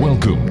Welcome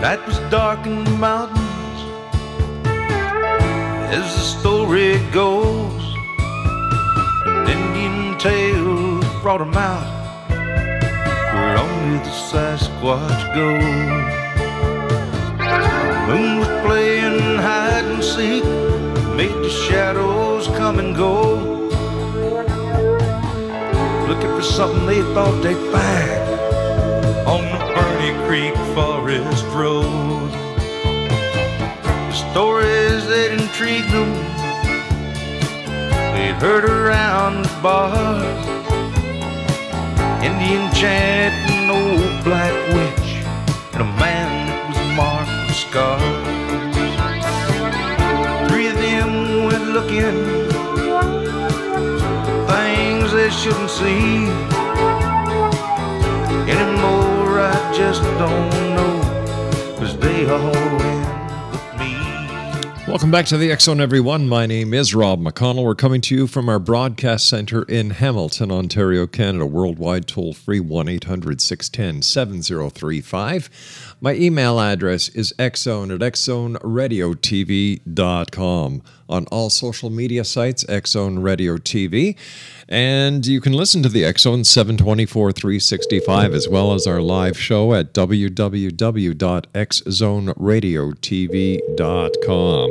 Night was dark in the mountains, as the story goes, an Indian tale brought him out where only the Sasquatch goes. The moon was playing hide and seek, made the shadows come and go, looking for something they thought they'd find on the Bernie Creek forest road. Stories that intrigued them, they'd heard around the bars. Indian chant, an old black witch, and a man that was marked with scars. Three of them went looking for things they shouldn't see. Anymore I just don't know, 'cause they all went. Welcome back to the X-Zone, everyone. My name is Rob McConnell. We're coming to you from our broadcast center in Hamilton, Ontario, Canada. Worldwide toll-free 1-800-610-7035. My email address is xzone@xzoneradiotv.com. On all social media sites, X-Zone Radio TV. And you can listen to the X-Zone 724-365 as well as our live show at www.xzoneradiotv.com.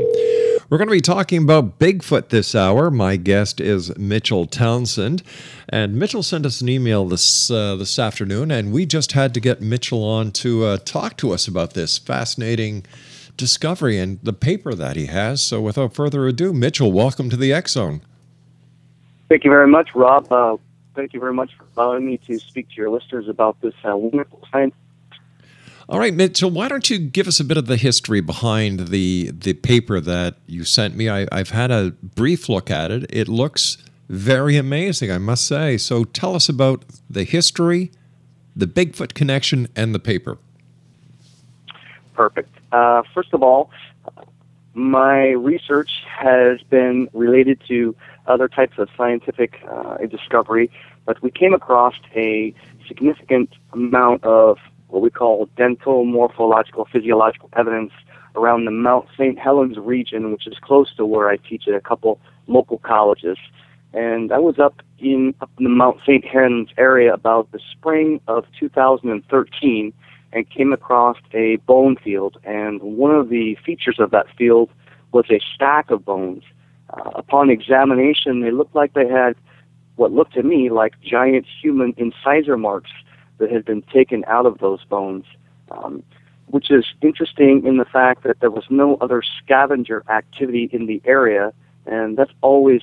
We're going to be talking about Bigfoot this hour. My guest is Mitchell Townsend. And Mitchell sent us an email this afternoon, and we just had to get Mitchell on to talk to us about this fascinating discovery and the paper that he has. So without further ado, Mitchell, welcome to the X-Zone. Thank you very much, Rob. Thank you very much for allowing me to speak to your listeners about this wonderful science. All right, Mitchell, why don't you give us a bit of the history behind the paper that you sent me? I've had a brief look at it. It looks very amazing, I must say. So tell us about the history, the Bigfoot connection, and the paper. Perfect. First of all, my research has been related to other types of scientific discovery, but we came across a significant amount of what we call dental, morphological, physiological evidence around the Mount St. Helens region, which is close to where I teach at a couple local colleges. And I was up in the Mount St. Helens area about the spring of 2013 and came across a bone field. And one of the features of that field was a stack of bones upon examination, they looked like they had what looked to me like giant human incisor marks that had been taken out of those bones, which is interesting in the fact that there was no other scavenger activity in the area, and that's always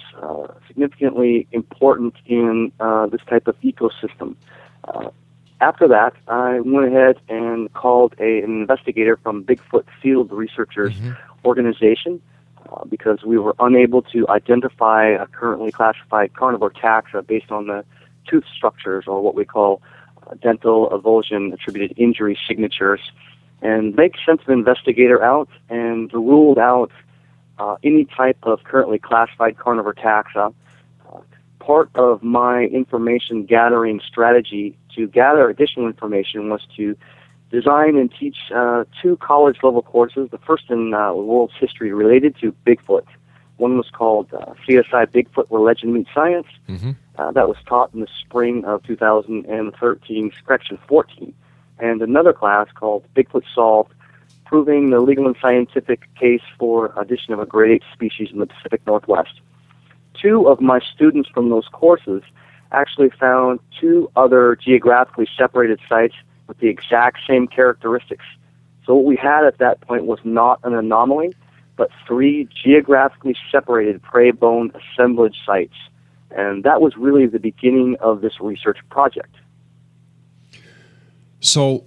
significantly important in this type of ecosystem. After that, I went ahead and called an investigator from Bigfoot Field Researchers Organization because we were unable to identify a currently classified carnivore taxa based on the tooth structures, or what we call dental avulsion-attributed injury signatures. And they sent an investigator out and ruled out any type of currently classified carnivore taxa. Part of my information gathering strategy to gather additional information was to design and teach two college-level courses, the first in world history related to Bigfoot. One was called CSI Bigfoot, Where Legend Meets Science. That was taught in the spring of 2013, correction, 14. And another class called Bigfoot Solved, Proving the Legal and Scientific Case for Addition of a Grade 8 Species in the Pacific Northwest. Two of my students from those courses actually found two other geographically separated sites with the exact same characteristics. So what we had at that point was not an anomaly, but three geographically separated prey bone assemblage sites. And that was really the beginning of this research project. So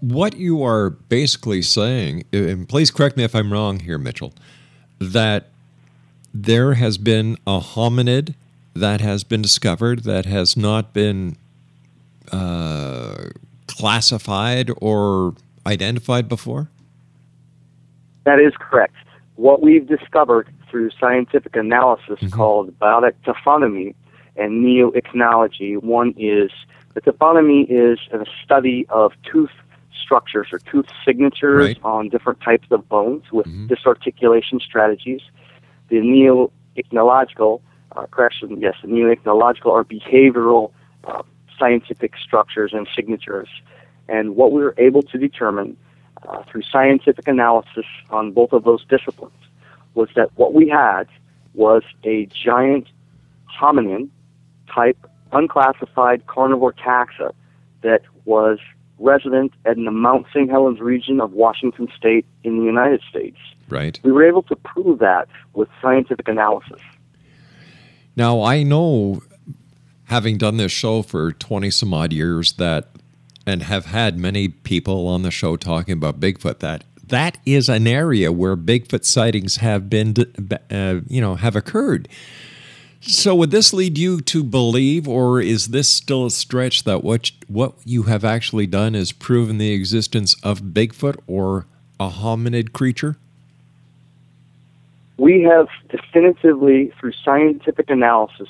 what you are basically saying, and please correct me if I'm wrong here, Mitchell, that there has been a hominid that has been discovered that has not been classified or identified before? That is correct. What we've discovered through scientific analysis called biotic taphonomy and neo-ichnology, one is the taphonomy is a study of tooth structures or tooth signatures on different types of bones with disarticulation strategies. The neo-ichnological, the neo-ichnological are behavioral scientific structures and signatures. And what we were able to determine through scientific analysis on both of those disciplines was that what we had was a giant hominin type unclassified carnivore taxa that was resident in the Mount St. Helens region of Washington State in the United States. Right. We were able to prove that with scientific analysis. Now, I know, having done this show for 20-some-odd years, that, and have had many people on the show talking about Bigfoot, that is an area where Bigfoot sightings have been, have occurred. So would this lead you to believe, or is this still a stretch, that what you have actually done is proven the existence of Bigfoot or a hominid creature? We have definitively, through scientific analysis,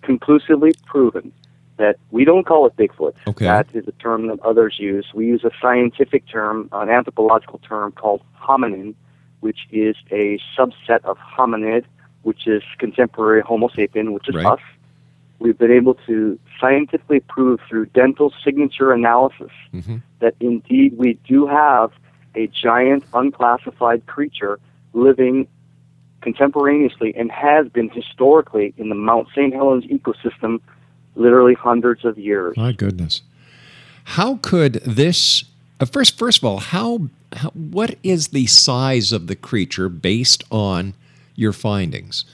conclusively proven that we don't call it Bigfoot. Okay. That is a term that others use. We use a scientific term, an anthropological term called hominin, which is a subset of hominid, which is contemporary Homo sapien, which is us. We've been able to scientifically prove through dental signature analysis that indeed we do have a giant unclassified creature living contemporaneously and has been historically in the Mount St. Helens ecosystem literally hundreds of years. My goodness. How could this... First of all, what is the size of the creature based on your findings?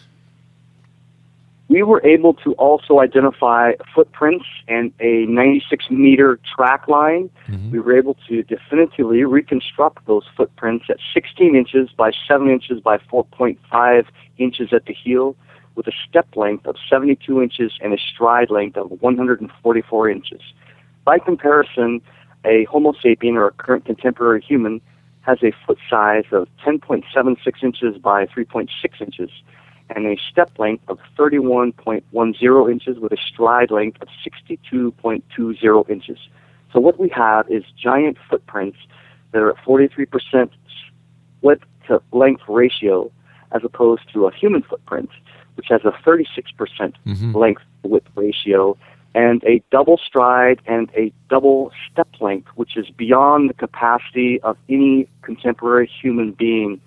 We were able to also identify footprints and a 96-meter track line. We were able to definitively reconstruct those footprints at 16 inches by 7 inches by 4.5 inches at the heel, with a step length of 72 inches and a stride length of 144 inches. By comparison, a Homo sapien, or a current contemporary human, has a foot size of 10.76 inches by 3.6 inches and a step length of 31.10 inches with a stride length of 62.20 inches. So what we have is giant footprints that are at 43% width to length ratio, as opposed to a human footprint, which has a 36% length to width ratio, and a double stride and a double step length, which is beyond the capacity of any contemporary human being.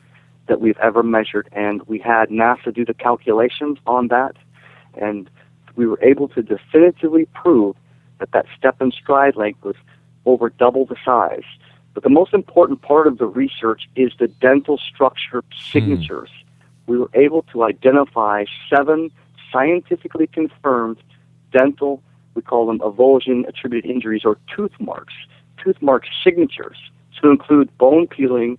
that we've ever measured. And we had NASA do the calculations on that, and we were able to definitively prove that that step and stride length was over double the size. But the most important part of the research is the dental structure signatures. We were able to identify 7 scientifically confirmed dental, we call them avulsion-attributed injuries, or tooth mark signatures, to include bone peeling,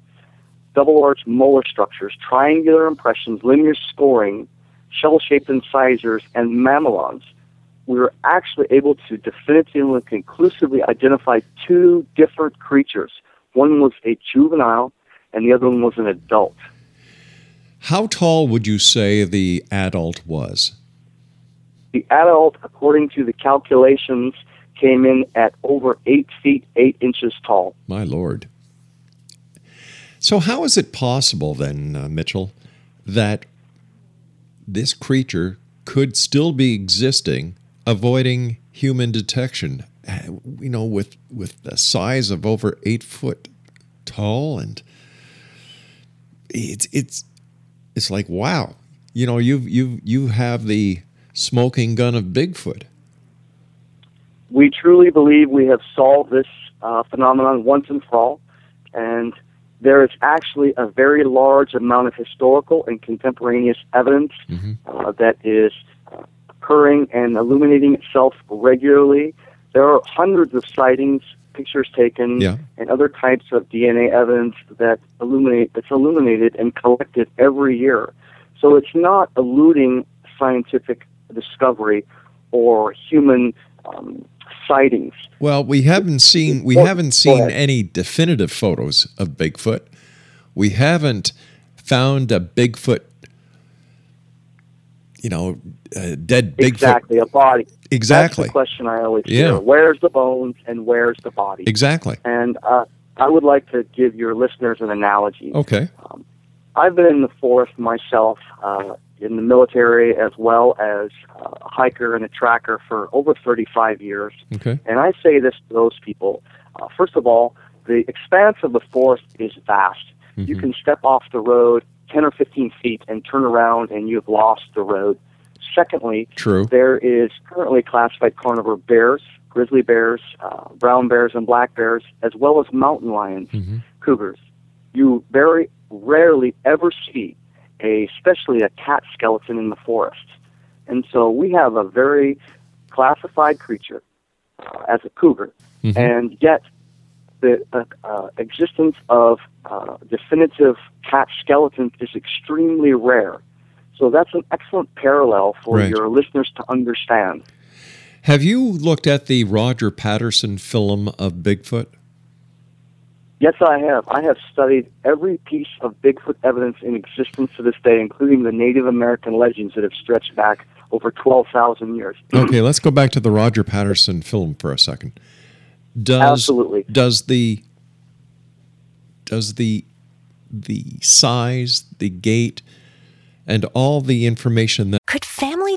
double-arch molar structures, triangular impressions, linear scoring, shell-shaped incisors, and mamelons. We were actually able to definitively and conclusively identify 2 different creatures. One was a juvenile, and the other one was an adult. How tall would you say the adult was? The adult, according to the calculations, came in at over 8 feet, 8 inches tall. My Lord. So how is it possible then, Mitchell, that this creature could still be existing, avoiding human detection, you know, with the size of over 8 foot tall? And it's like, wow, you know, you have the smoking gun of Bigfoot. We truly believe we have solved this phenomenon once and for all, and there is actually a very large amount of historical and contemporaneous evidence that is occurring and illuminating itself regularly. There are hundreds of sightings, pictures taken, and other types of DNA evidence that's illuminated and collected every year. So it's not eluding scientific discovery or human sightings. Well, we haven't seen any definitive photos of Bigfoot. We haven't found a Bigfoot, you know, a dead Bigfoot. Exactly, a body. Exactly. That's the question I always hear. Where's the bones and where's the body? Exactly. And I would like to give your listeners an analogy. Okay. I've been in the forest myself, in the military, as well as a hiker and a tracker for over 35 years. Okay. And I say this to those people. First of all, the expanse of the forest is vast. You can step off the road 10 or 15 feet and turn around and you've lost the road. Secondly, there is currently classified carnivore bears, grizzly bears, brown bears and black bears, as well as mountain lions, cougars. You very rarely ever see especially a cat skeleton in the forest. And so we have a very classified creature as a cougar, and yet the existence of definitive cat skeletons is extremely rare. So that's an excellent parallel for your listeners to understand. Have you looked at the Roger Patterson film of Bigfoot? Yes, I have. I have studied every piece of Bigfoot evidence in existence to this day, including the Native American legends that have stretched back over 12,000 years. Okay, let's go back to the Roger Patterson film for a second. Absolutely. Does the size, the gait, and all the information that... Could family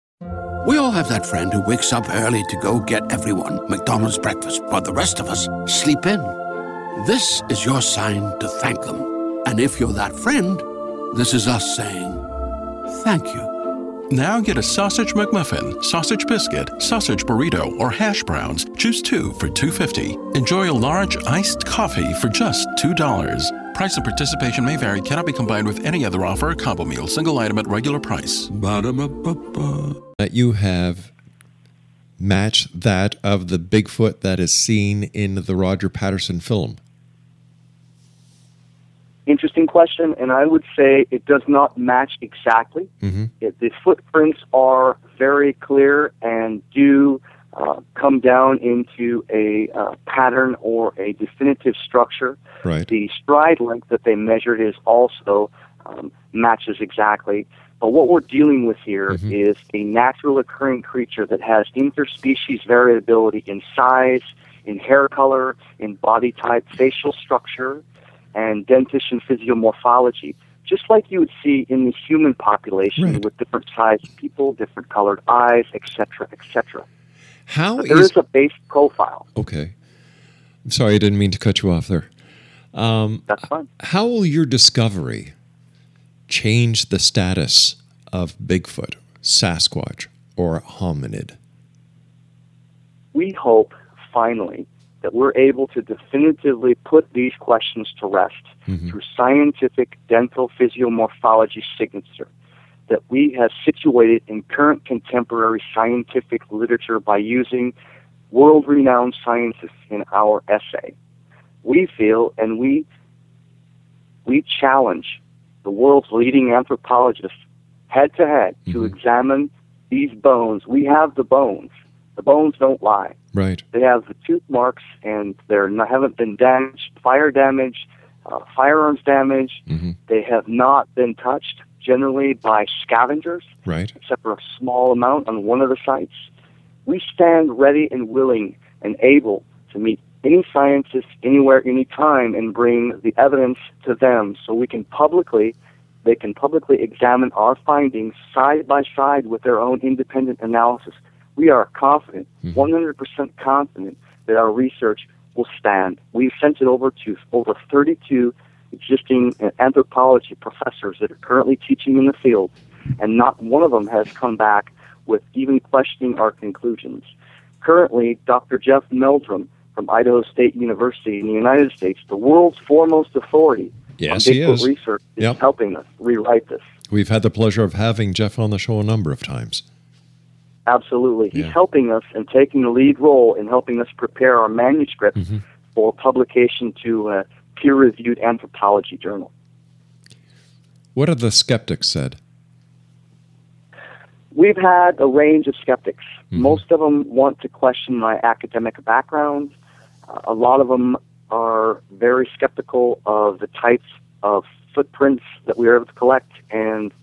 We all have that friend who wakes up early to go get everyone McDonald's breakfast, while the rest of us sleep in. This is your sign to thank them. And if you're that friend, this is us saying thank you. Now get a sausage McMuffin, sausage biscuit, sausage burrito, or hash browns. Choose 2 for $2.50. Enjoy a large iced coffee for just $2. Price of participation may vary. Cannot be combined with any other offer or combo meal. Single item at regular price. That you have matched that of the Bigfoot that is seen in the Roger Patterson film. Interesting question, and I would say it does not match exactly. Mm-hmm. The footprints are very clear and do come down into a pattern or a definitive structure. Right. The stride length that they measured is also matches exactly. But what we're dealing with here mm-hmm. is a natural occurring creature that has interspecies variability in size, in hair color, in body type, facial structure, and dentition physiomorphology, just like you would see in the human population right. with different sized people, different colored eyes, etc., etc. There is a base profile. Okay. I'm sorry, I didn't mean to cut you off there. That's fine. How will your discovery change the status of Bigfoot, Sasquatch, or hominid? We hope, finally, that we're able to definitively put these questions to rest mm-hmm. through scientific dental physiomorphology signature that we have situated in current contemporary scientific literature by using world-renowned scientists in our essay. We feel and we challenge the world's leading anthropologists head-to-head mm-hmm. to examine these bones. We have the bones. The bones don't lie. Right. They have the tooth marks, and they haven't been damaged, fire damage, firearms damage. Mm-hmm. They have not been touched, generally, by scavengers, right. except for a small amount on one of the sites. We stand ready and willing and able to meet any scientist anywhere, anytime, and bring the evidence to them so they can publicly examine our findings side by side with their own independent analysis. We are confident, 100% confident, that our research will stand. We've sent it over to over 32 existing anthropology professors that are currently teaching in the field, and not one of them has come back with even questioning our conclusions. Currently, Dr. Jeff Meldrum from Idaho State University in the United States, the world's foremost authority on Bigfoot research, is yep. helping us rewrite this. We've had the pleasure of having Jeff on the show a number of times. Absolutely. He's helping us and taking the lead role in helping us prepare our manuscript mm-hmm. for publication to a peer-reviewed anthropology journal. What have the skeptics said? We've had a range of skeptics. Mm-hmm. Most of them want to question my academic background. A lot of them are very skeptical of the types of footprints that we are able to collect and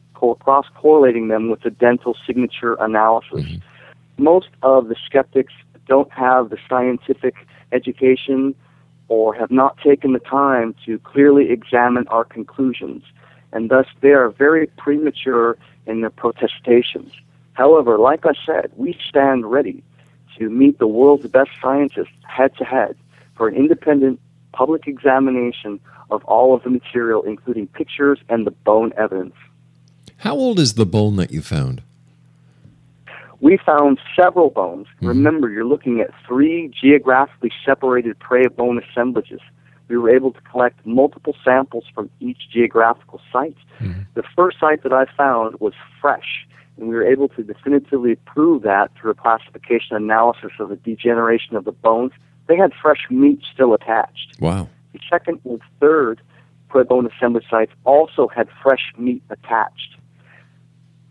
cross-correlating them with the dental signature analysis. Mm-hmm. Most of the skeptics don't have the scientific education or have not taken the time to clearly examine our conclusions, and thus they are very premature in their protestations. However, like I said, we stand ready to meet the world's best scientists head-to-head for an independent public examination of all of the material, including pictures and the bone evidence. How old is the bone that you found? We found several bones. Mm-hmm. Remember, you're looking at three geographically separated prey bone assemblages. We were able to collect multiple samples from each geographical site. Mm-hmm. The first site that I found was fresh, and we were able to definitively prove that through a classification analysis of the degeneration of the bones. They had fresh meat still attached. Wow. The second and third prey bone assemblage sites also had fresh meat attached.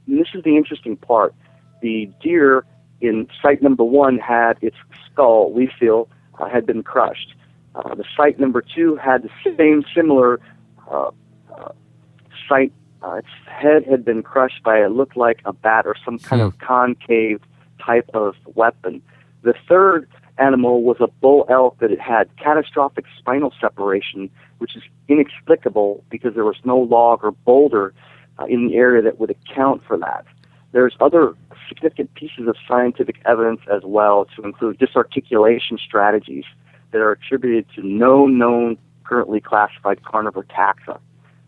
And this is the interesting part. The deer in site number one had its skull, we feel, had been crushed. The site number two had the same similar site. Its head had been crushed by, it looked like a bat or some kind of concave type of weapon. The third animal was a bull elk that it had catastrophic spinal separation, which is inexplicable because there was no log or boulder in the area that would account for that. There's other significant pieces of scientific evidence as well, to include disarticulation strategies that are attributed to no known currently classified carnivore taxa.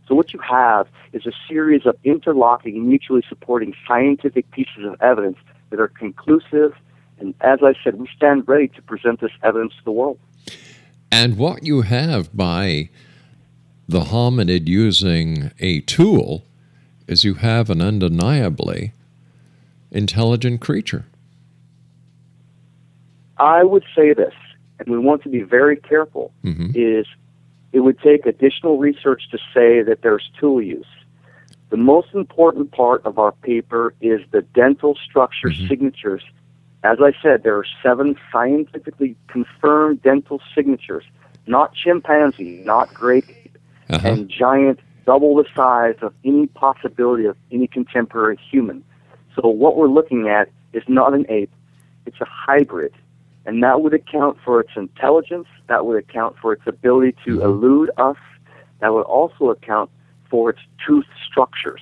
So what you have is a series of interlocking, mutually supporting scientific pieces of evidence that are conclusive, and as I said, we stand ready to present this evidence to the world. And what you have by the hominid using a tool is you have an undeniably intelligent creature. I would say this, and we want to be very careful, is it would take additional research to say that there's tool use. The most important part of our paper is the dental structure signatures. As I said, there are 7 scientifically confirmed dental signatures, not chimpanzee, not great ape, and giant, double the size of any possibility of any contemporary human. So what we're looking at is not an ape, it's a hybrid. And that would account for its intelligence, that would account for its ability to elude us, that would also account for its tooth structures.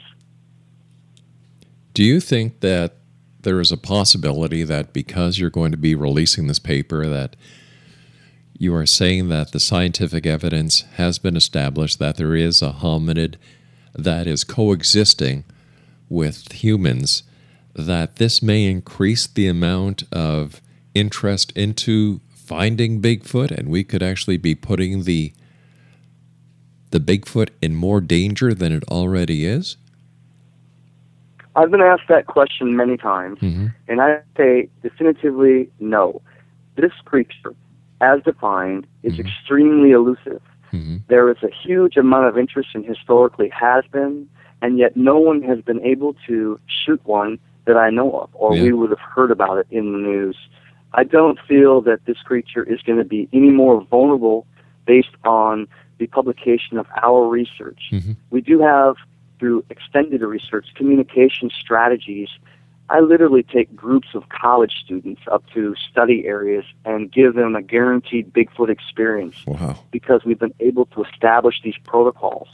Do you think that there is a possibility that because you're going to be releasing this paper that you are saying that the scientific evidence has been established that there is a hominid that is coexisting with humans, that this may increase the amount of interest into finding Bigfoot, and we could actually be putting the Bigfoot in more danger than it already is? I've been asked that question many times, and I say definitively no. This creature, as defined, is extremely elusive. There is a huge amount of interest and historically has been, and yet no one has been able to shoot one that I know of, or we would have heard about it in the news. I don't feel that this creature is going to be any more vulnerable based on the publication of our research. We do have, through extended research, communication strategies. I literally take groups of college students up to study areas and give them a guaranteed Bigfoot experience because we've been able to establish these protocols.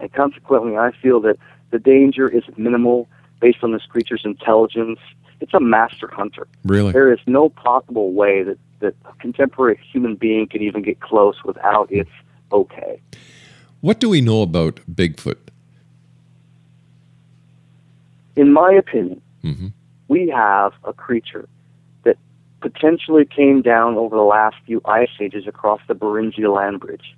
And consequently, I feel that the danger is minimal based on this creature's intelligence. It's a master hunter. Really? There is no possible way that a contemporary human being could even get close without its okay. What do we know about Bigfoot? In my opinion, we have a creature that potentially came down over the last few ice ages across the Beringia land bridge.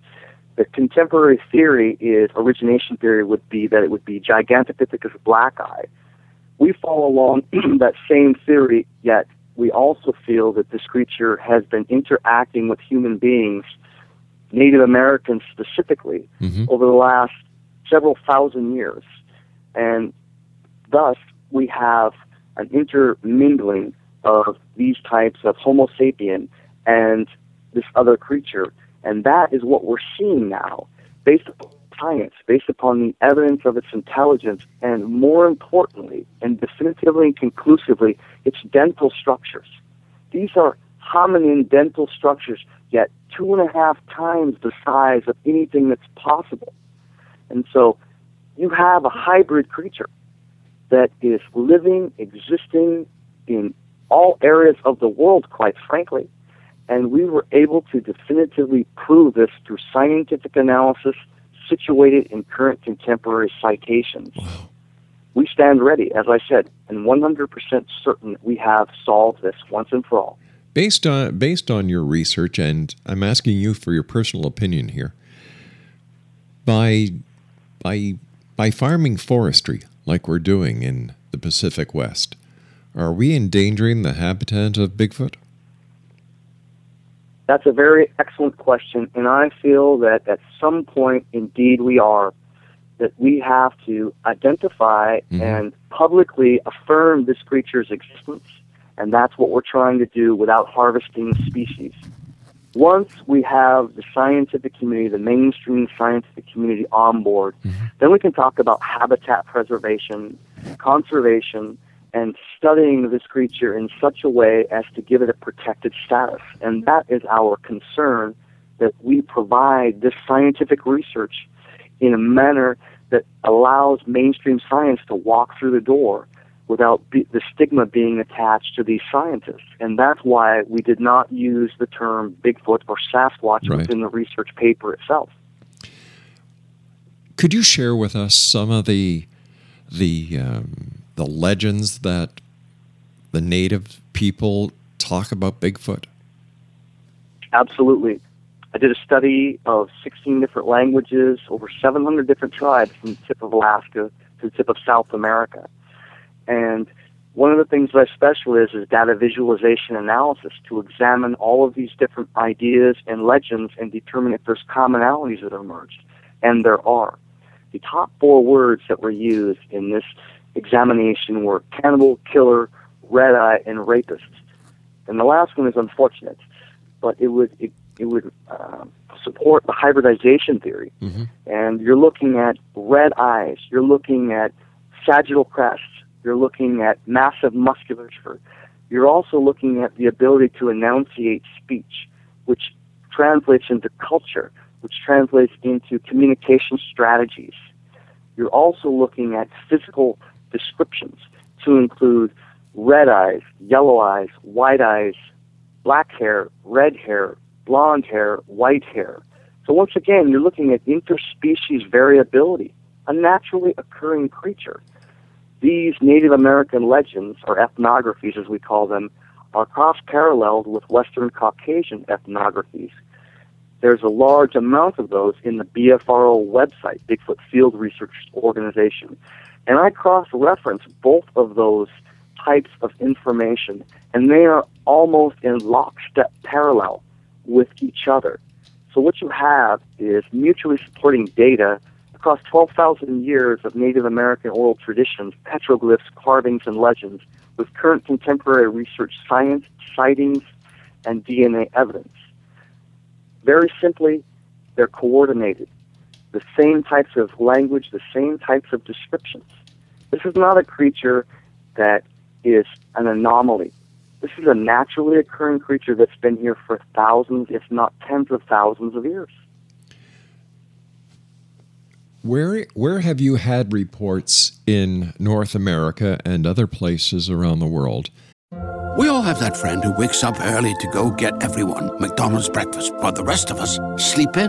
The contemporary theory is, origination theory would be that it would be Gigantopithecus blacki. We follow along that same theory, yet we also feel that this creature has been interacting with human beings, Native Americans specifically, over the last several thousand years. And thus, we have an intermingling of these types of Homo sapien and this other creature. And that is what we're seeing now, based upon science, based upon the evidence of its intelligence, and more importantly, and definitively and conclusively, its dental structures. These are hominin dental structures, yet 2.5 times the size of anything that's possible. And so you have a hybrid creature that is living, existing in all areas of the world, quite frankly. And we were able to definitively prove this through scientific analysis situated in current contemporary citations. Wow. We stand ready, as I said, and 100% certain that we have solved this once and for all. Based on your research, and I'm asking you for your personal opinion here, by farming forestry, like we're doing in the Pacific West, are we endangering the habitat of Bigfoot? That's a very excellent question, and I feel that at some point, indeed we are, that we have to identify and publicly affirm this creature's existence, and that's what we're trying to do without harvesting species. Once we have the scientific community, the mainstream scientific community on board, then we can talk about habitat preservation, conservation, and studying this creature in such a way as to give it a protected status. And that is our concern, that we provide this scientific research in a manner that allows mainstream science to walk through the door without the stigma being attached to these scientists. And that's why we did not use the term Bigfoot or Sasquatch within the research paper itself. Could you share with us some of the legends that the native people talk about Bigfoot? Absolutely. I did a study of 16 different languages, over 700 different tribes from the tip of Alaska to the tip of South America. And one of the things that I specialize is data visualization analysis, to examine all of these different ideas and legends and determine if there's commonalities that emerged. And there are. The top four words that were used in this examination were cannibal, killer, red eye, and rapist. And the last one is unfortunate, but it would support the hybridization theory. Mm-hmm. And you're looking at red eyes, you're looking at sagittal crests, you're looking at massive musculature. You're also looking at the ability to enunciate speech, which translates into culture, which translates into communication strategies. You're also looking at physical descriptions to include red eyes, yellow eyes, white eyes, black hair, red hair, blonde hair, white hair. So once again, you're looking at interspecies variability, a naturally occurring creature. These Native American legends, or ethnographies as we call them, are cross-paralleled with Western Caucasian ethnographies. There's a large amount of those in the BFRO website, Bigfoot Field Researchers Organization. And I cross-reference both of those types of information, and they are almost in lockstep parallel with each other. So what you have is mutually supporting data across 12,000 years of Native American oral traditions, petroglyphs, carvings, and legends, with current contemporary research science, sightings, and DNA evidence. Very simply, they're coordinated. The same types of language, the same types of descriptions. This is not a creature that is an anomaly. This is a naturally occurring creature that's been here for thousands, if not tens of thousands of years. Where have you had reports in North America and other places around the world? We all have that friend who wakes up early to go get everyone McDonald's breakfast, but the rest of us sleep in.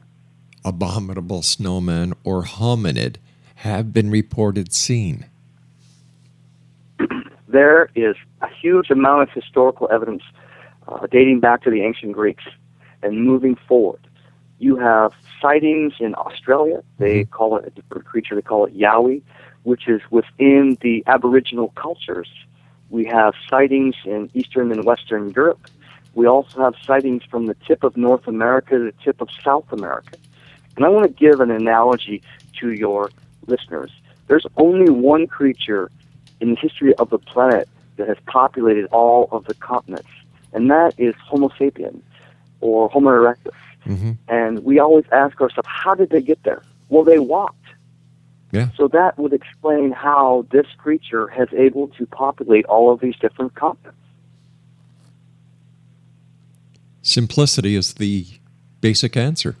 abominable snowman, or hominid have been reported seen. There is a huge amount of historical evidence dating back to the ancient Greeks and moving forward. You have sightings in Australia. They call it a different creature. They call it Yowie, which is within the Aboriginal cultures. We have sightings in Eastern and Western Europe. We also have sightings from the tip of North America to the tip of South America. And I want to give an analogy to your listeners. There's only one creature in the history of the planet that has populated all of the continents, and that is Homo sapiens, or Homo erectus. Mm-hmm. And we always ask ourselves, how did they get there? Well, they walked. Yeah. So that would explain how this creature has able to populate all of these different continents. Simplicity is the basic answer.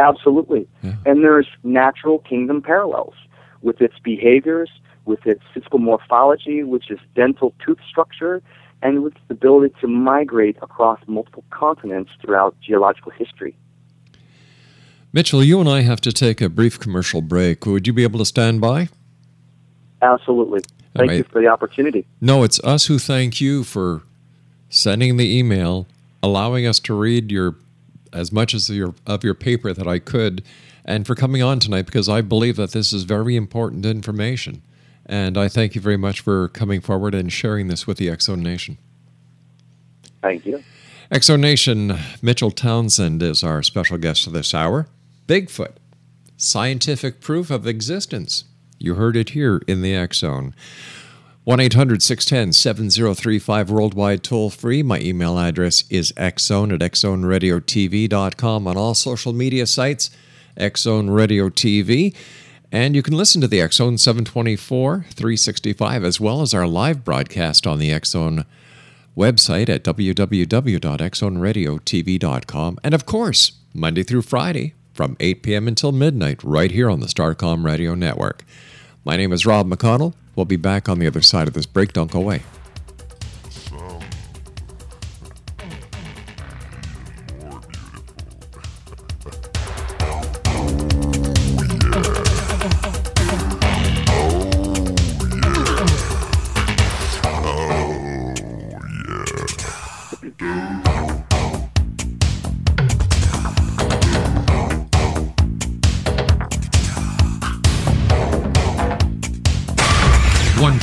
Absolutely. Yeah. And there's natural kingdom parallels with its behaviors, with its physical morphology, which is dental tooth structure, and with the ability to migrate across multiple continents throughout geological history. Mitchell, you and I have to take a brief commercial break. Would you be able to stand by? Absolutely. Thank you for the opportunity. No, it's us who thank you for sending the email, allowing us to read as much of your paper that I could, and for coming on tonight, because I believe that this is very important information. And I thank you very much for coming forward and sharing this with the X-Zone Nation. Thank you. X-Zone Nation, Mitchell Townsend is our special guest for this hour. Bigfoot, scientific proof of existence. You heard it here in the X-Zone. 1-800-610-7035, worldwide toll-free. My email address is xzone@xzoneradiotv.com. On all social media sites, X-Zone Radio TV. And you can listen to the X-Zone 724, 365, as well as our live broadcast on the X-Zone website at www.xzoneradiotv.com. And, of course, Monday through Friday from 8 p.m. until midnight right here on the Starcom Radio Network. My name is Rob McConnell. We'll be back on the other side of this break. Don't go away.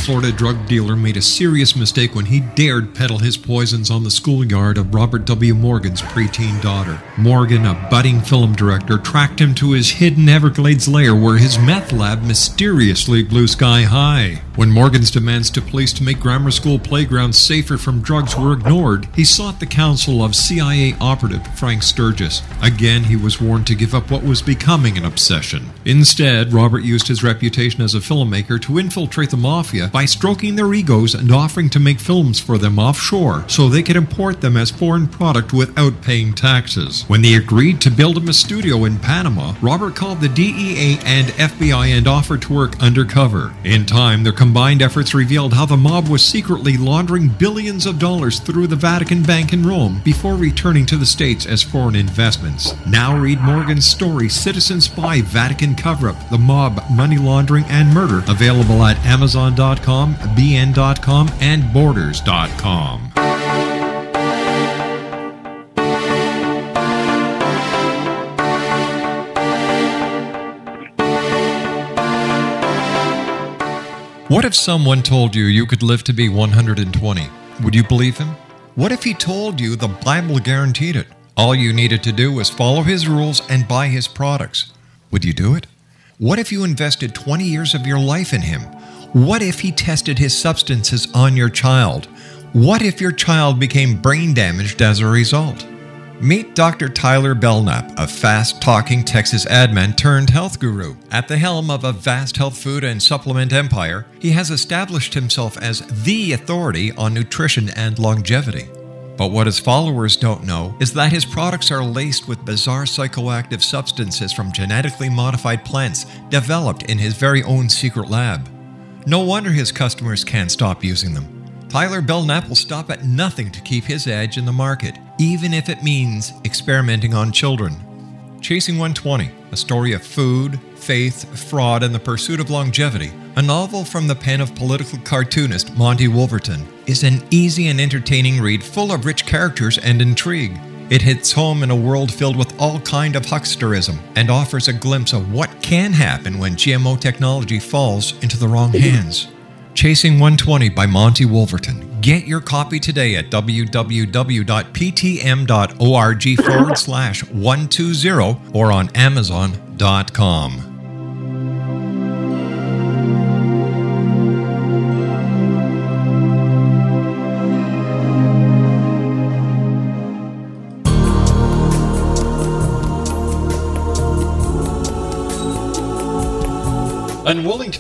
Florida drug dealer made a serious mistake when he dared peddle his poisons on the schoolyard of Robert W. Morgan's preteen daughter. Morgan, a budding film director, tracked him to his hidden Everglades lair where his meth lab mysteriously blew sky high. When Morgan's demands to police to make grammar school playgrounds safer from drugs were ignored, he sought the counsel of CIA operative Frank Sturgis. Again, he was warned to give up what was becoming an obsession. Instead, Robert used his reputation as a filmmaker to infiltrate the mafia by stroking their egos and offering to make films for them offshore so they could import them as foreign product without paying taxes. When they agreed to build him a studio in Panama, Robert called the DEA and FBI and offered to work undercover. In time, their combined efforts revealed how the mob was secretly laundering billions of dollars through the Vatican Bank in Rome before returning to the States as foreign investments. Now read Morgan's story, Citizen Spy, Vatican Cover-Up, The Mob, Money Laundering, and Murder, available at Amazon.com, bn.com, and borders.com. What if someone told you you could live to be 120? Would you believe him? What if he told you the Bible guaranteed it? All you needed to do was follow his rules and buy his products. Would you do it? What if you invested 20 years of your life in him? What if he tested his substances on your child? What if your child became brain damaged as a result? Meet Dr. Tyler Belknap, a fast-talking Texas ad man turned health guru. At the helm of a vast health food and supplement empire, he has established himself as the authority on nutrition and longevity. But what his followers don't know is that his products are laced with bizarre psychoactive substances from genetically modified plants developed in his very own secret lab. No wonder his customers can't stop using them. Tyler Belknap will stop at nothing to keep his edge in the market, even if it means experimenting on children. Chasing 120, a story of food, faith, fraud, and the pursuit of longevity, a novel from the pen of political cartoonist Monty Wolverton, is an easy and entertaining read full of rich characters and intrigue. It hits home in a world filled with all kind of hucksterism and offers a glimpse of what can happen when GMO technology falls into the wrong hands. Chasing 120 by Monty Wolverton. Get your copy today at www.ptm.org/120 or on Amazon.com. Unwilling to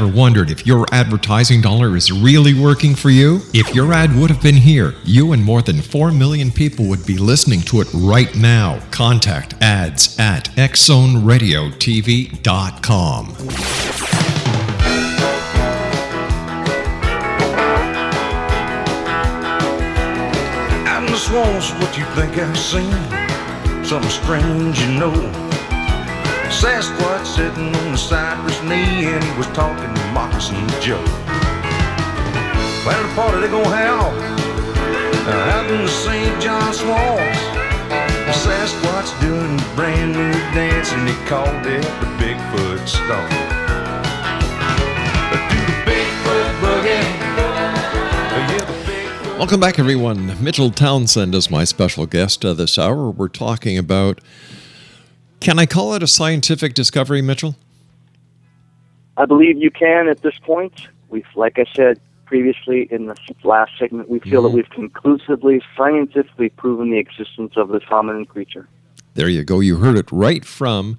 ever wondered if your advertising dollar is really working for you? If your ad would have been here, you and more than 4 million people would be listening to it right now. Contact ads at xzoneradiotv.com. Swans, what you think I've seen? Something strange, you know. Sasquatch sitting on the cypress knee, and he was talking to Moccasin Joe. Well, the party they gon' have out in the St. John Swamps. The Sasquatch doing a brand new dance, and he called it the Bigfoot Stomp. Do the Bigfoot boogie. Yeah, the Welcome back, everyone. Mitchell Townsend is my special guest this hour. We're talking about, can I call it a scientific discovery, Mitchell? I believe you can at this point. We've, like I said previously in the last segment, we feel that we've conclusively, scientifically proven the existence of this hominin creature. There you go. You heard it right from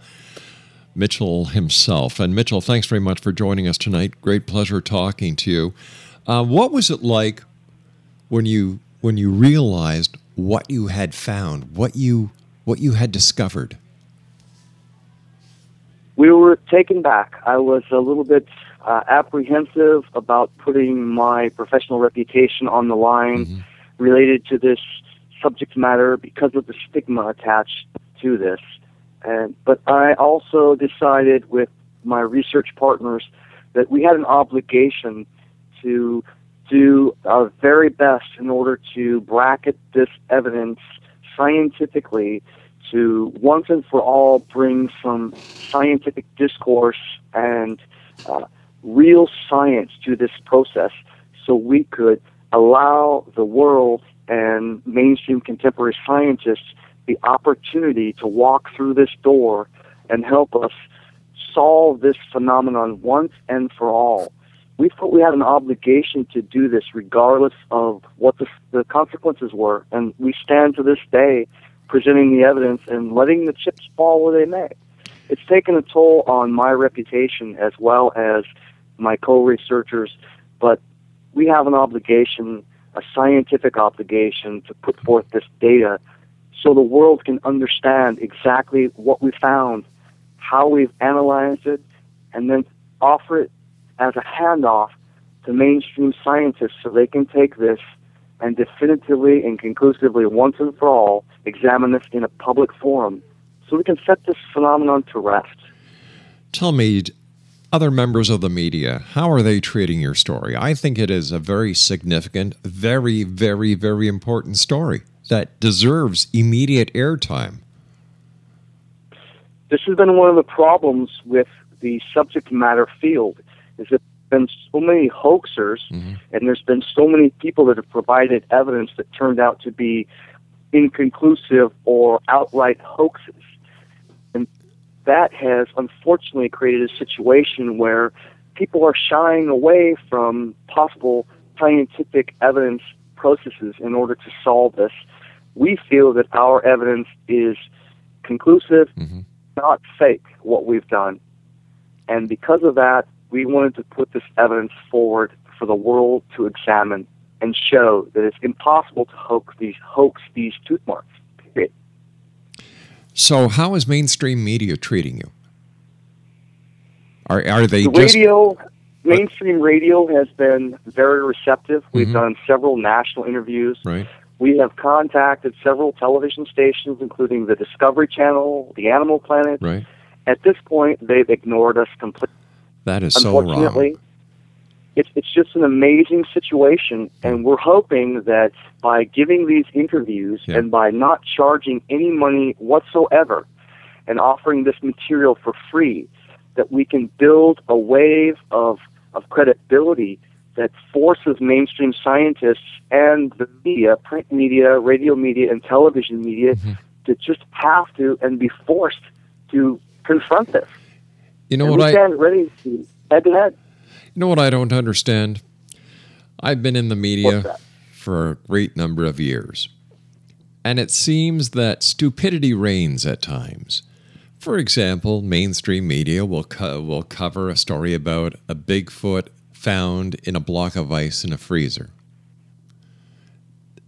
Mitchell himself. And Mitchell, thanks very much for joining us tonight. Great pleasure talking to you. What was it like when you realized what you had found, what you had discovered? We were taken back. I was a little bit apprehensive about putting my professional reputation on the line related to this subject matter because of the stigma attached to this. But I also decided with my research partners that we had an obligation to do our very best in order to bracket this evidence scientifically to once and for all bring some scientific discourse and real science to this process so we could allow the world and mainstream contemporary scientists the opportunity to walk through this door and help us solve this phenomenon once and for all. We thought we had an obligation to do this regardless of what the consequences were, and we stand to this day presenting the evidence and letting the chips fall where they may. It's taken a toll on my reputation as well as my co-researchers, but we have an obligation, a scientific obligation, to put forth this data so the world can understand exactly what we found, how we've analyzed it, and then offer it as a handoff to mainstream scientists so they can take this and definitively and conclusively, once and for all, examine this in a public forum so we can set this phenomenon to rest. Tell me, other members of the media, how are they treating your story? I think it is a very significant, very, very, very important story that deserves immediate airtime. This has been one of the problems with the subject matter field. Is that there have been so many hoaxers, and there's been so many people that have provided evidence that turned out to be inconclusive or outright hoaxes. And that has unfortunately created a situation where people are shying away from possible scientific evidence processes in order to solve this. We feel that our evidence is conclusive, not fake, what we've done. And because of that, we wanted to put this evidence forward for the world to examine and show that it's impossible to hoax these tooth marks. Period. So how is mainstream media treating you? Are they mainstream radio has been very receptive. We've done several national interviews. Right. We have contacted several television stations, including the Discovery Channel, the Animal Planet. Right. At this point, they've ignored us completely. That is so wrong. Unfortunately, it's just an amazing situation, and we're hoping that by giving these interviews and by not charging any money whatsoever and offering this material for free, that we can build a wave of credibility that forces mainstream scientists and the media, print media, radio media, and television media to just have to and be forced to confront this. You know, you know what I don't understand? I've been in the media for a great number of years, and it seems that stupidity reigns at times. For example, mainstream media will cover a story about a Bigfoot found in a block of ice in a freezer.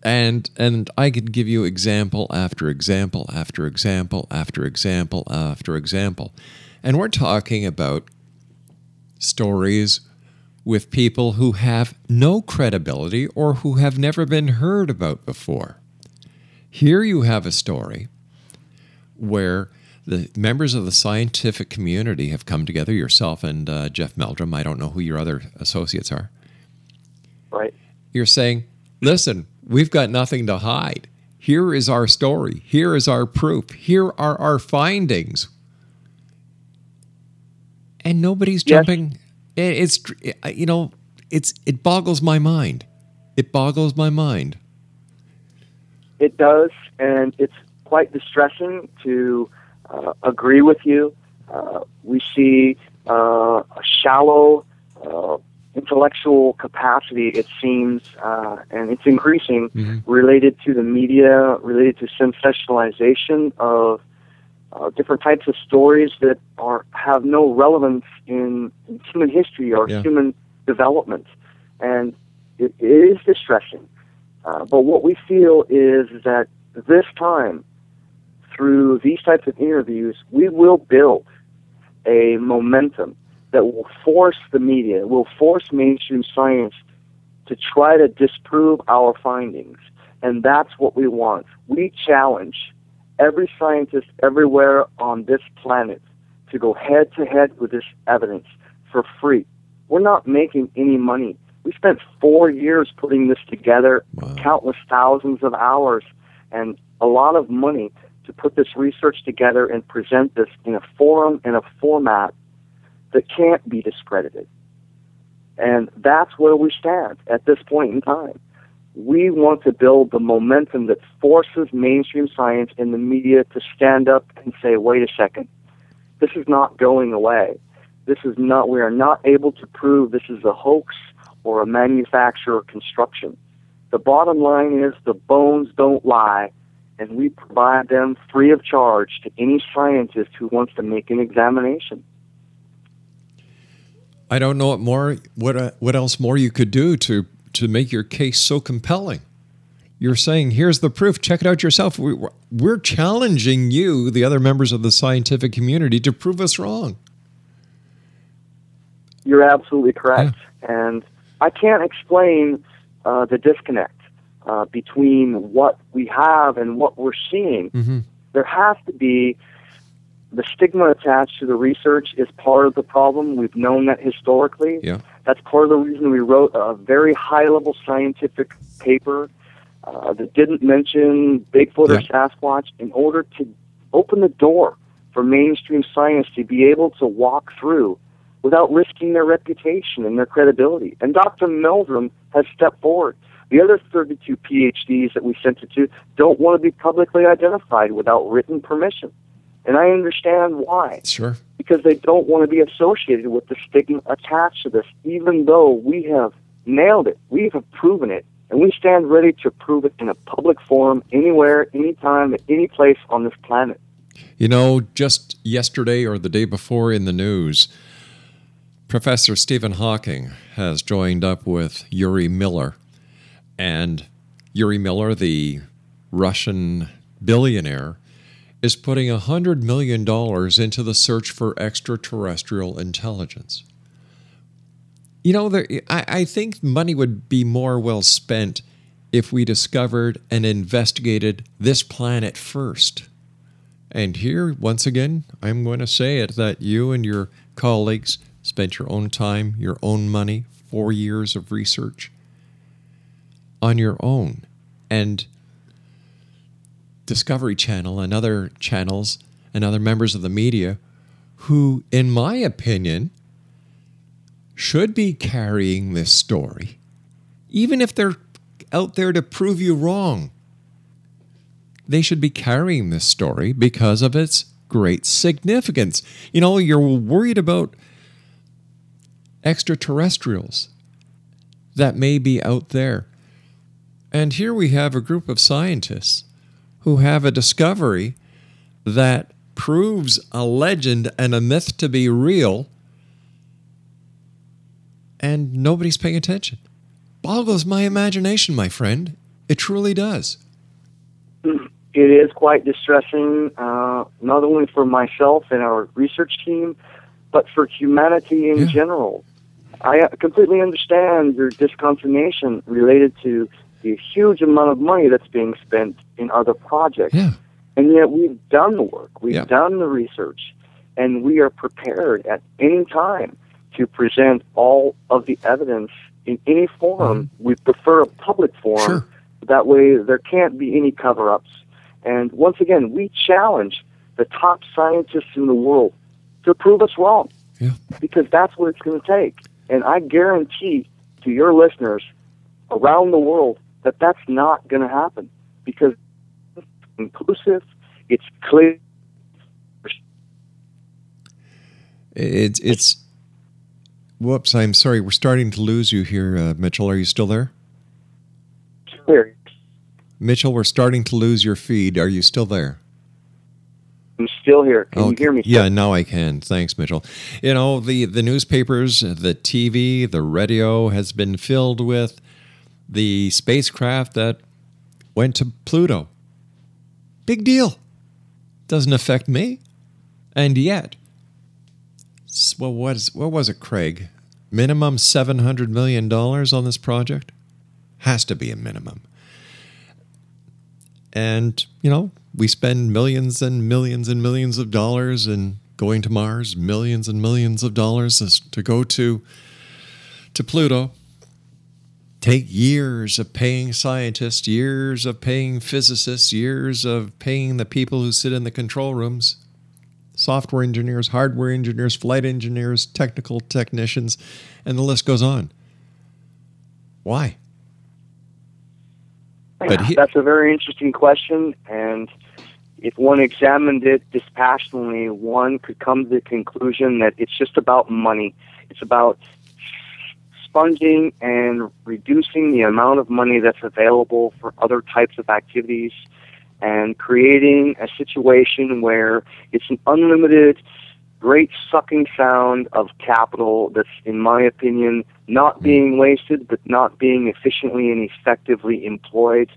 And I could give you example after example after example after example after example. And we're talking about stories with people who have no credibility or who have never been heard about before. Here you have a story where the members of the scientific community have come together, yourself and Jeff Meldrum. I don't know who your other associates are. Right. You're saying, listen, we've got nothing to hide. Here is our story. Here is our proof. Here are our findings. And nobody's jumping. Yes. It's, you know, it boggles my mind. It boggles my mind. It does, and it's quite distressing to agree with you. We see a shallow intellectual capacity, it seems, and it's increasing, related to the media, related to sensationalization of different types of stories that have no relevance in human history or human development. And it is distressing. But what we feel is that this time, through these types of interviews, we will build a momentum that will force the media, will force mainstream science to try to disprove our findings. And that's what we want. We challenge every scientist everywhere on this planet to go head-to-head with this evidence for free. We're not making any money. We spent 4 years putting this together, countless thousands of hours, and a lot of money to put this research together and present this in a forum and a format that can't be discredited. And that's where we stand at this point in time. We want to build the momentum that forces mainstream science and the media to stand up and say, wait a second, this is not going away. We are not able to prove this is a hoax or a manufacturer construction. The bottom line is the bones don't lie, and we provide them free of charge to any scientist who wants to make an examination. I don't know what else more you could do to make your case so compelling. You're saying, here's the proof, check it out yourself. We're challenging you, the other members of the scientific community, to prove us wrong. You're absolutely correct. Yeah. And I can't explain the disconnect between what we have and what we're seeing. Mm-hmm. There has to be the stigma attached to the research is part of the problem. We've known that historically. Yeah. That's part of the reason we wrote a very high-level scientific paper that didn't mention Bigfoot or Sasquatch in order to open the door for mainstream science to be able to walk through without risking their reputation and their credibility. And Dr. Meldrum has stepped forward. The other 32 PhDs that we sent it to don't want to be publicly identified without written permission. And I understand why. Sure. Because they don't want to be associated with the stigma attached to this, even though we have nailed it. We have proven it. And we stand ready to prove it in a public forum, anywhere, anytime, at any place on this planet. You know, just yesterday or the day before in the news, Professor Stephen Hawking has joined up with Yuri Milner. And Yuri Milner, the Russian billionaire, is putting $100 million into the search for extraterrestrial intelligence. You know, I think money would be more well spent if we discovered and investigated this planet first. And here, once again, I'm going to say it, that you and your colleagues spent your own time, your own money, 4 years of research on your own. And Discovery Channel and other channels and other members of the media who, in my opinion, should be carrying this story, even if they're out there to prove you wrong. They should be carrying this story because of its great significance. You know, you're worried about extraterrestrials that may be out there. And here we have a group of scientists who have a discovery that proves a legend and a myth to be real, and nobody's paying attention. Boggles my imagination, my friend. It truly does. It is quite distressing, not only for myself and our research team, but for humanity in general. I completely understand your disconfirmation related to the huge amount of money that's being spent in other projects. Yeah. And yet we've done the work, we've done the research, and we are prepared at any time to present all of the evidence in any forum. We prefer a public forum. Sure. That way there can't be any cover-ups. And once again, we challenge the top scientists in the world to prove us wrong, because that's what it's going to take. And I guarantee to your listeners around the world that that's not going to happen, because it's inclusive, it's clear. It's whoops, I'm sorry, we're starting to lose you here, Mitchell. Are you still there? Clear. Mitchell, we're starting to lose your feed. Are you still there? I'm still here. Can you hear me? Yeah, now I can. Thanks, Mitchell. You know, the newspapers, the TV, the radio has been filled with the spacecraft that went to Pluto. Big deal. Doesn't affect me. And yet, what was it, Craig? Minimum $700 million on this project? Has to be a minimum. And, you know, we spend millions and millions and millions of dollars in going to Mars, millions and millions of dollars to go to Pluto. Take years of paying scientists, years of paying physicists, years of paying the people who sit in the control rooms, software engineers, hardware engineers, flight engineers, technical technicians, and the list goes on. Why? But that's a very interesting question, and if one examined it dispassionately, one could come to the conclusion that it's just about money. It's about sponging and reducing the amount of money that's available for other types of activities and creating a situation where it's an unlimited, great sucking sound of capital that's, in my opinion, not being wasted, but not being efficiently and effectively employed.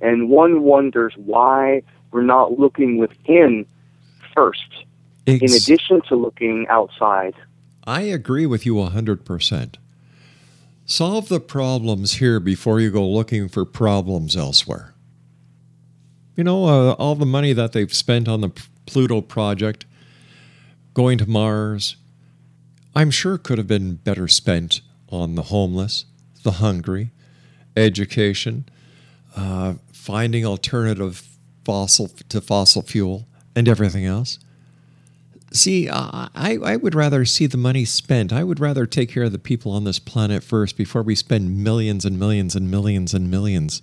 And one wonders why we're not looking within first, in addition to looking outside. I agree with you 100%. Solve the problems here before you go looking for problems elsewhere. You know, all the money that they've spent on the Pluto project, going to Mars, I'm sure could have been better spent on the homeless, the hungry, education, finding alternative fossil fuel, and everything else. See, I would rather see the money spent. I would rather take care of the people on this planet first before we spend millions and millions and millions and millions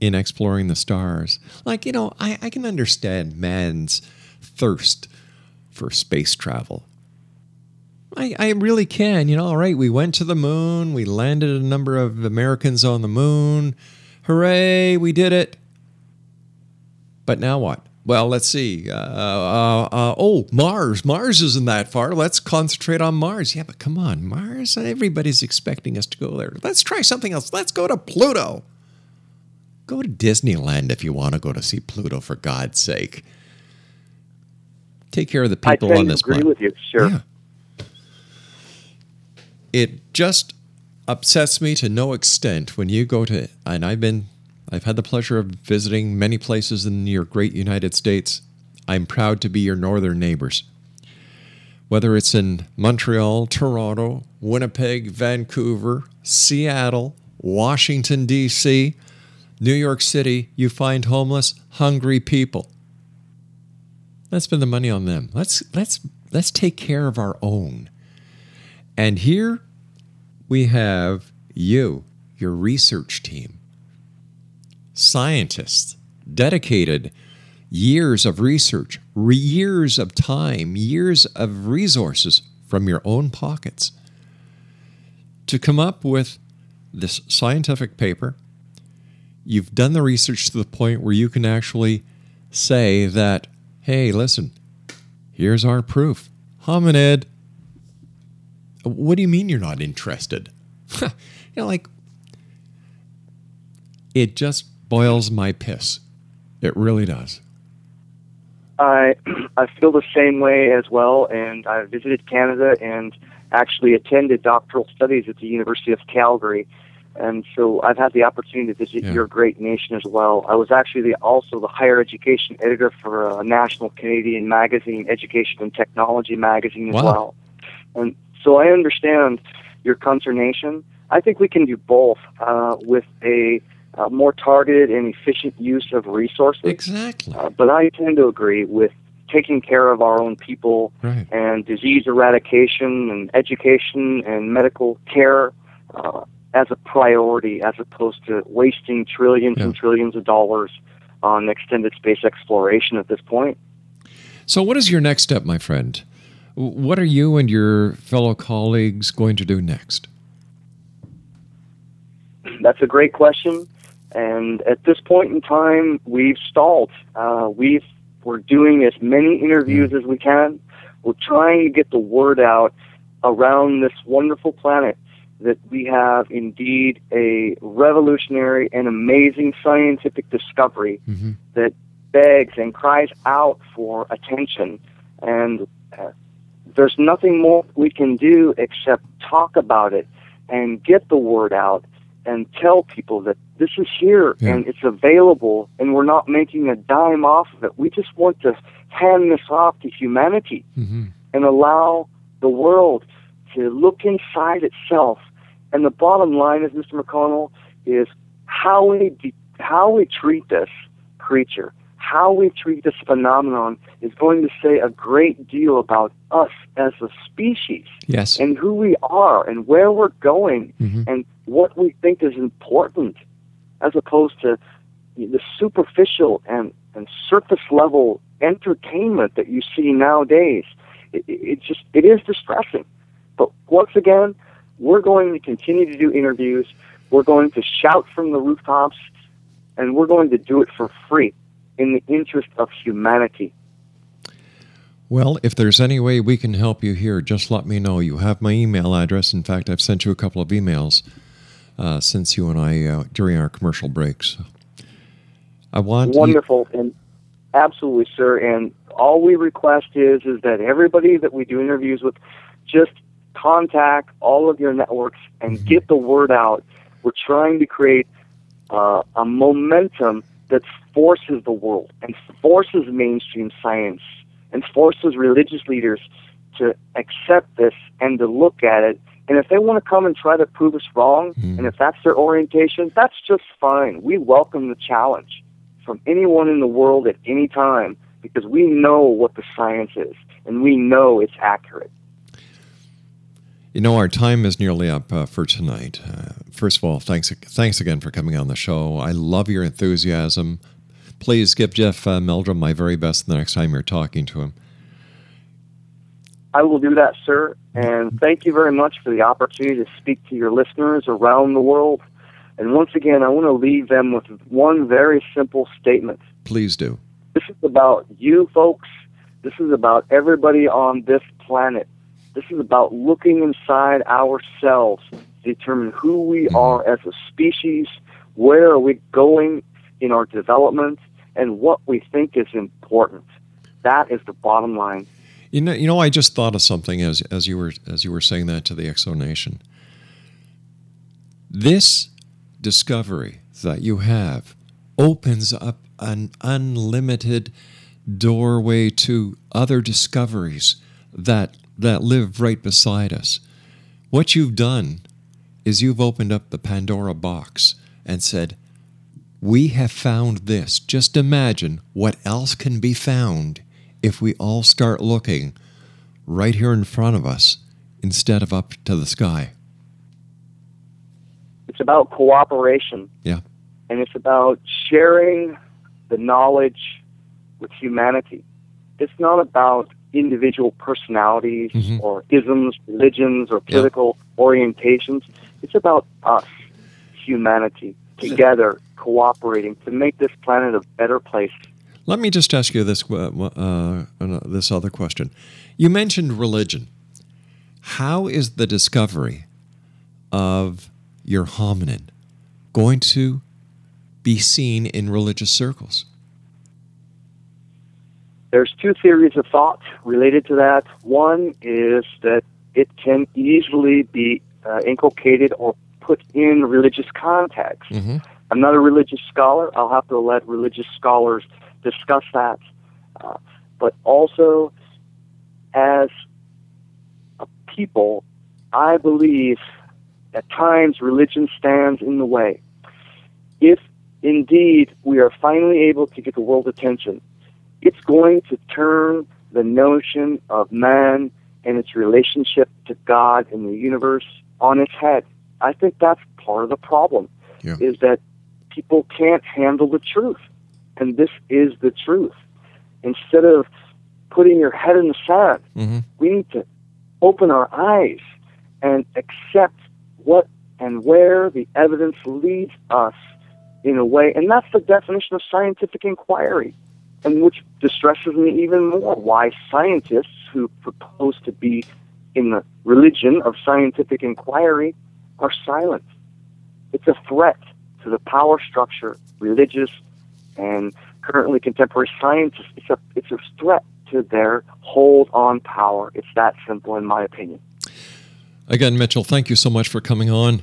in exploring the stars. Like, you know, I can understand man's thirst for space travel. I really can. You know, all right, we went to the moon. We landed a number of Americans on the moon. Hooray, we did it. But now what? Well, let's see. Mars. Mars isn't that far. Let's concentrate on Mars. Yeah, but come on, Mars. Everybody's expecting us to go there. Let's try something else. Let's go to Pluto. Go to Disneyland if you want to go to see Pluto, for God's sake. Take care of the people on this planet. I agree with you, sure. Yeah. It just upsets me to no extent when you go to, and I've had the pleasure of visiting many places in your great United States. I'm proud to be your northern neighbors. Whether it's in Montreal, Toronto, Winnipeg, Vancouver, Seattle, Washington, D.C., New York City, you find homeless, hungry people. Let's spend the money on them. Let's take care of our own. And here we have you, your research team, scientists, dedicated years of research, years of time, years of resources from your own pockets to come up with this scientific paper. You've done the research to the point where you can actually say that, hey, listen, here's our proof. Hominid. What do you mean you're not interested? You know, like, it just boils my piss. It really does. I feel the same way as well, and I visited Canada and actually attended doctoral studies at the University of Calgary, and so I've had the opportunity to visit your great nation as well. I was actually also the higher education editor for a national Canadian magazine, Education and Technology magazine as well. And so I understand your consternation. I think we can do both with a more targeted and efficient use of resources. Exactly. But I tend to agree with taking care of our own people and disease eradication and education and medical care as a priority, as opposed to wasting trillions and trillions of dollars on extended space exploration at this point. So what is your next step, my friend? What are you and your fellow colleagues going to do next? That's a great question. And at this point in time, we've stalled. We're doing as many interviews as we can. We're trying to get the word out around this wonderful planet that we have indeed a revolutionary and amazing scientific discovery that begs and cries out for attention. And there's nothing more we can do except talk about it and get the word out and tell people that this is here and it's available, and we're not making a dime off of it. We just want to hand this off to humanity and allow the world to look inside itself. And the bottom line is, Mr. McConnell, is how we treat this creature, how we treat this phenomenon is going to say a great deal about us as a species and who we are and where we're going and what we think is important, as opposed to the superficial and surface-level entertainment that you see nowadays. It is distressing. But once again, we're going to continue to do interviews. We're going to shout from the rooftops, and we're going to do it for free in the interest of humanity. Well, if there's any way we can help you here, just let me know. You have my email address. In fact, I've sent you a couple of emails since you and I, during our commercial breaks. Wonderful. And absolutely, sir. And all we request is that everybody that we do interviews with, just contact all of your networks and get the word out. We're trying to create a momentum that forces the world and forces mainstream science and forces religious leaders to accept this and to look at it. And if they want to come and try to prove us wrong, and if that's their orientation, that's just fine. We welcome the challenge from anyone in the world at any time, because we know what the science is and we know it's accurate. You know, our time is nearly up for tonight. First of all, thanks again for coming on the show. I love your enthusiasm. Please give Jeff Meldrum my very best the next time you're talking to him. I will do that, sir. And thank you very much for the opportunity to speak to your listeners around the world. And once again, I want to leave them with one very simple statement. Please do. This is about you, folks. This is about everybody on this planet. This is about looking inside ourselves to determine who we are as a species, where are we going in our development, and what we think is important. That is the bottom line. You know, I just thought of something as you were saying that to the X-Zone Nation. This discovery that you have opens up an unlimited doorway to other discoveries that live right beside us. What you've done is you've opened up the Pandora box and said, we have found this. Just imagine what else can be found if we all start looking right here in front of us instead of up to the sky. It's about cooperation. Yeah. And it's about sharing the knowledge with humanity. It's not about individual personalities or isms, religions, or political orientations. It's about us, humanity, together, cooperating to make this planet a better place. Let me just ask you this other question. You mentioned religion. How is the discovery of your hominin going to be seen in religious circles? There's two theories of thought related to that. One is that it can easily be inculcated or put in religious context. Mm-hmm. I'm not a religious scholar. I'll have to let religious scholars discuss that. But also, as a people, I believe at times religion stands in the way. If indeed we are finally able to get the world's attention, it's going to turn the notion of man and its relationship to God and the universe on its head. I think that's part of the problem, is that people can't handle the truth, and this is the truth. Instead of putting your head in the sand, mm-hmm. we need to open our eyes and accept what and where the evidence leads us in a way, and that's the definition of scientific inquiry. And which distresses me even more, why scientists who propose to be in the religion of scientific inquiry are silent. It's a threat to the power structure, religious and currently contemporary scientists. It's a threat to their hold on power. It's that simple, in my opinion. Again, Mitchell, thank you so much for coming on.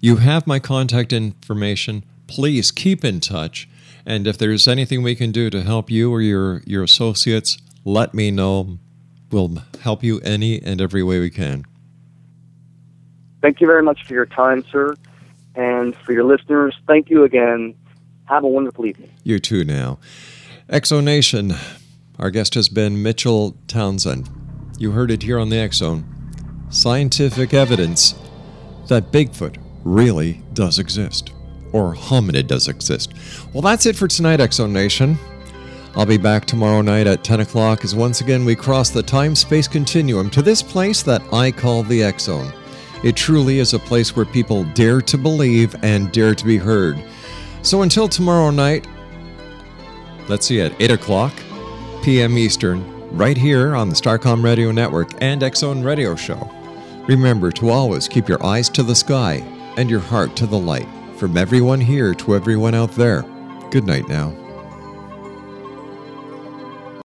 You have my contact information. Please keep in touch. And if there's anything we can do to help you or your associates, let me know. We'll help you any and every way we can. Thank you very much for your time, sir. And for your listeners, thank you again. Have a wonderful evening. You too now. X-Zone Nation, our guest has been Mitchell Townsend. You heard it here on the X-Zone. Scientific evidence that Bigfoot really does exist. Or hominid does exist. Well, that's it for tonight, X-Zone Nation. I'll be back tomorrow night at 10 o'clock as once again we cross the time-space continuum to this place that I call the X-Zone. It truly is a place where people dare to believe and dare to be heard. So until tomorrow night, let's see, at 8 o'clock p.m. Eastern, right here on the Starcom Radio Network and X-Zone Radio Show. Remember to always keep your eyes to the sky and your heart to the light. From everyone here to everyone out there, good night now.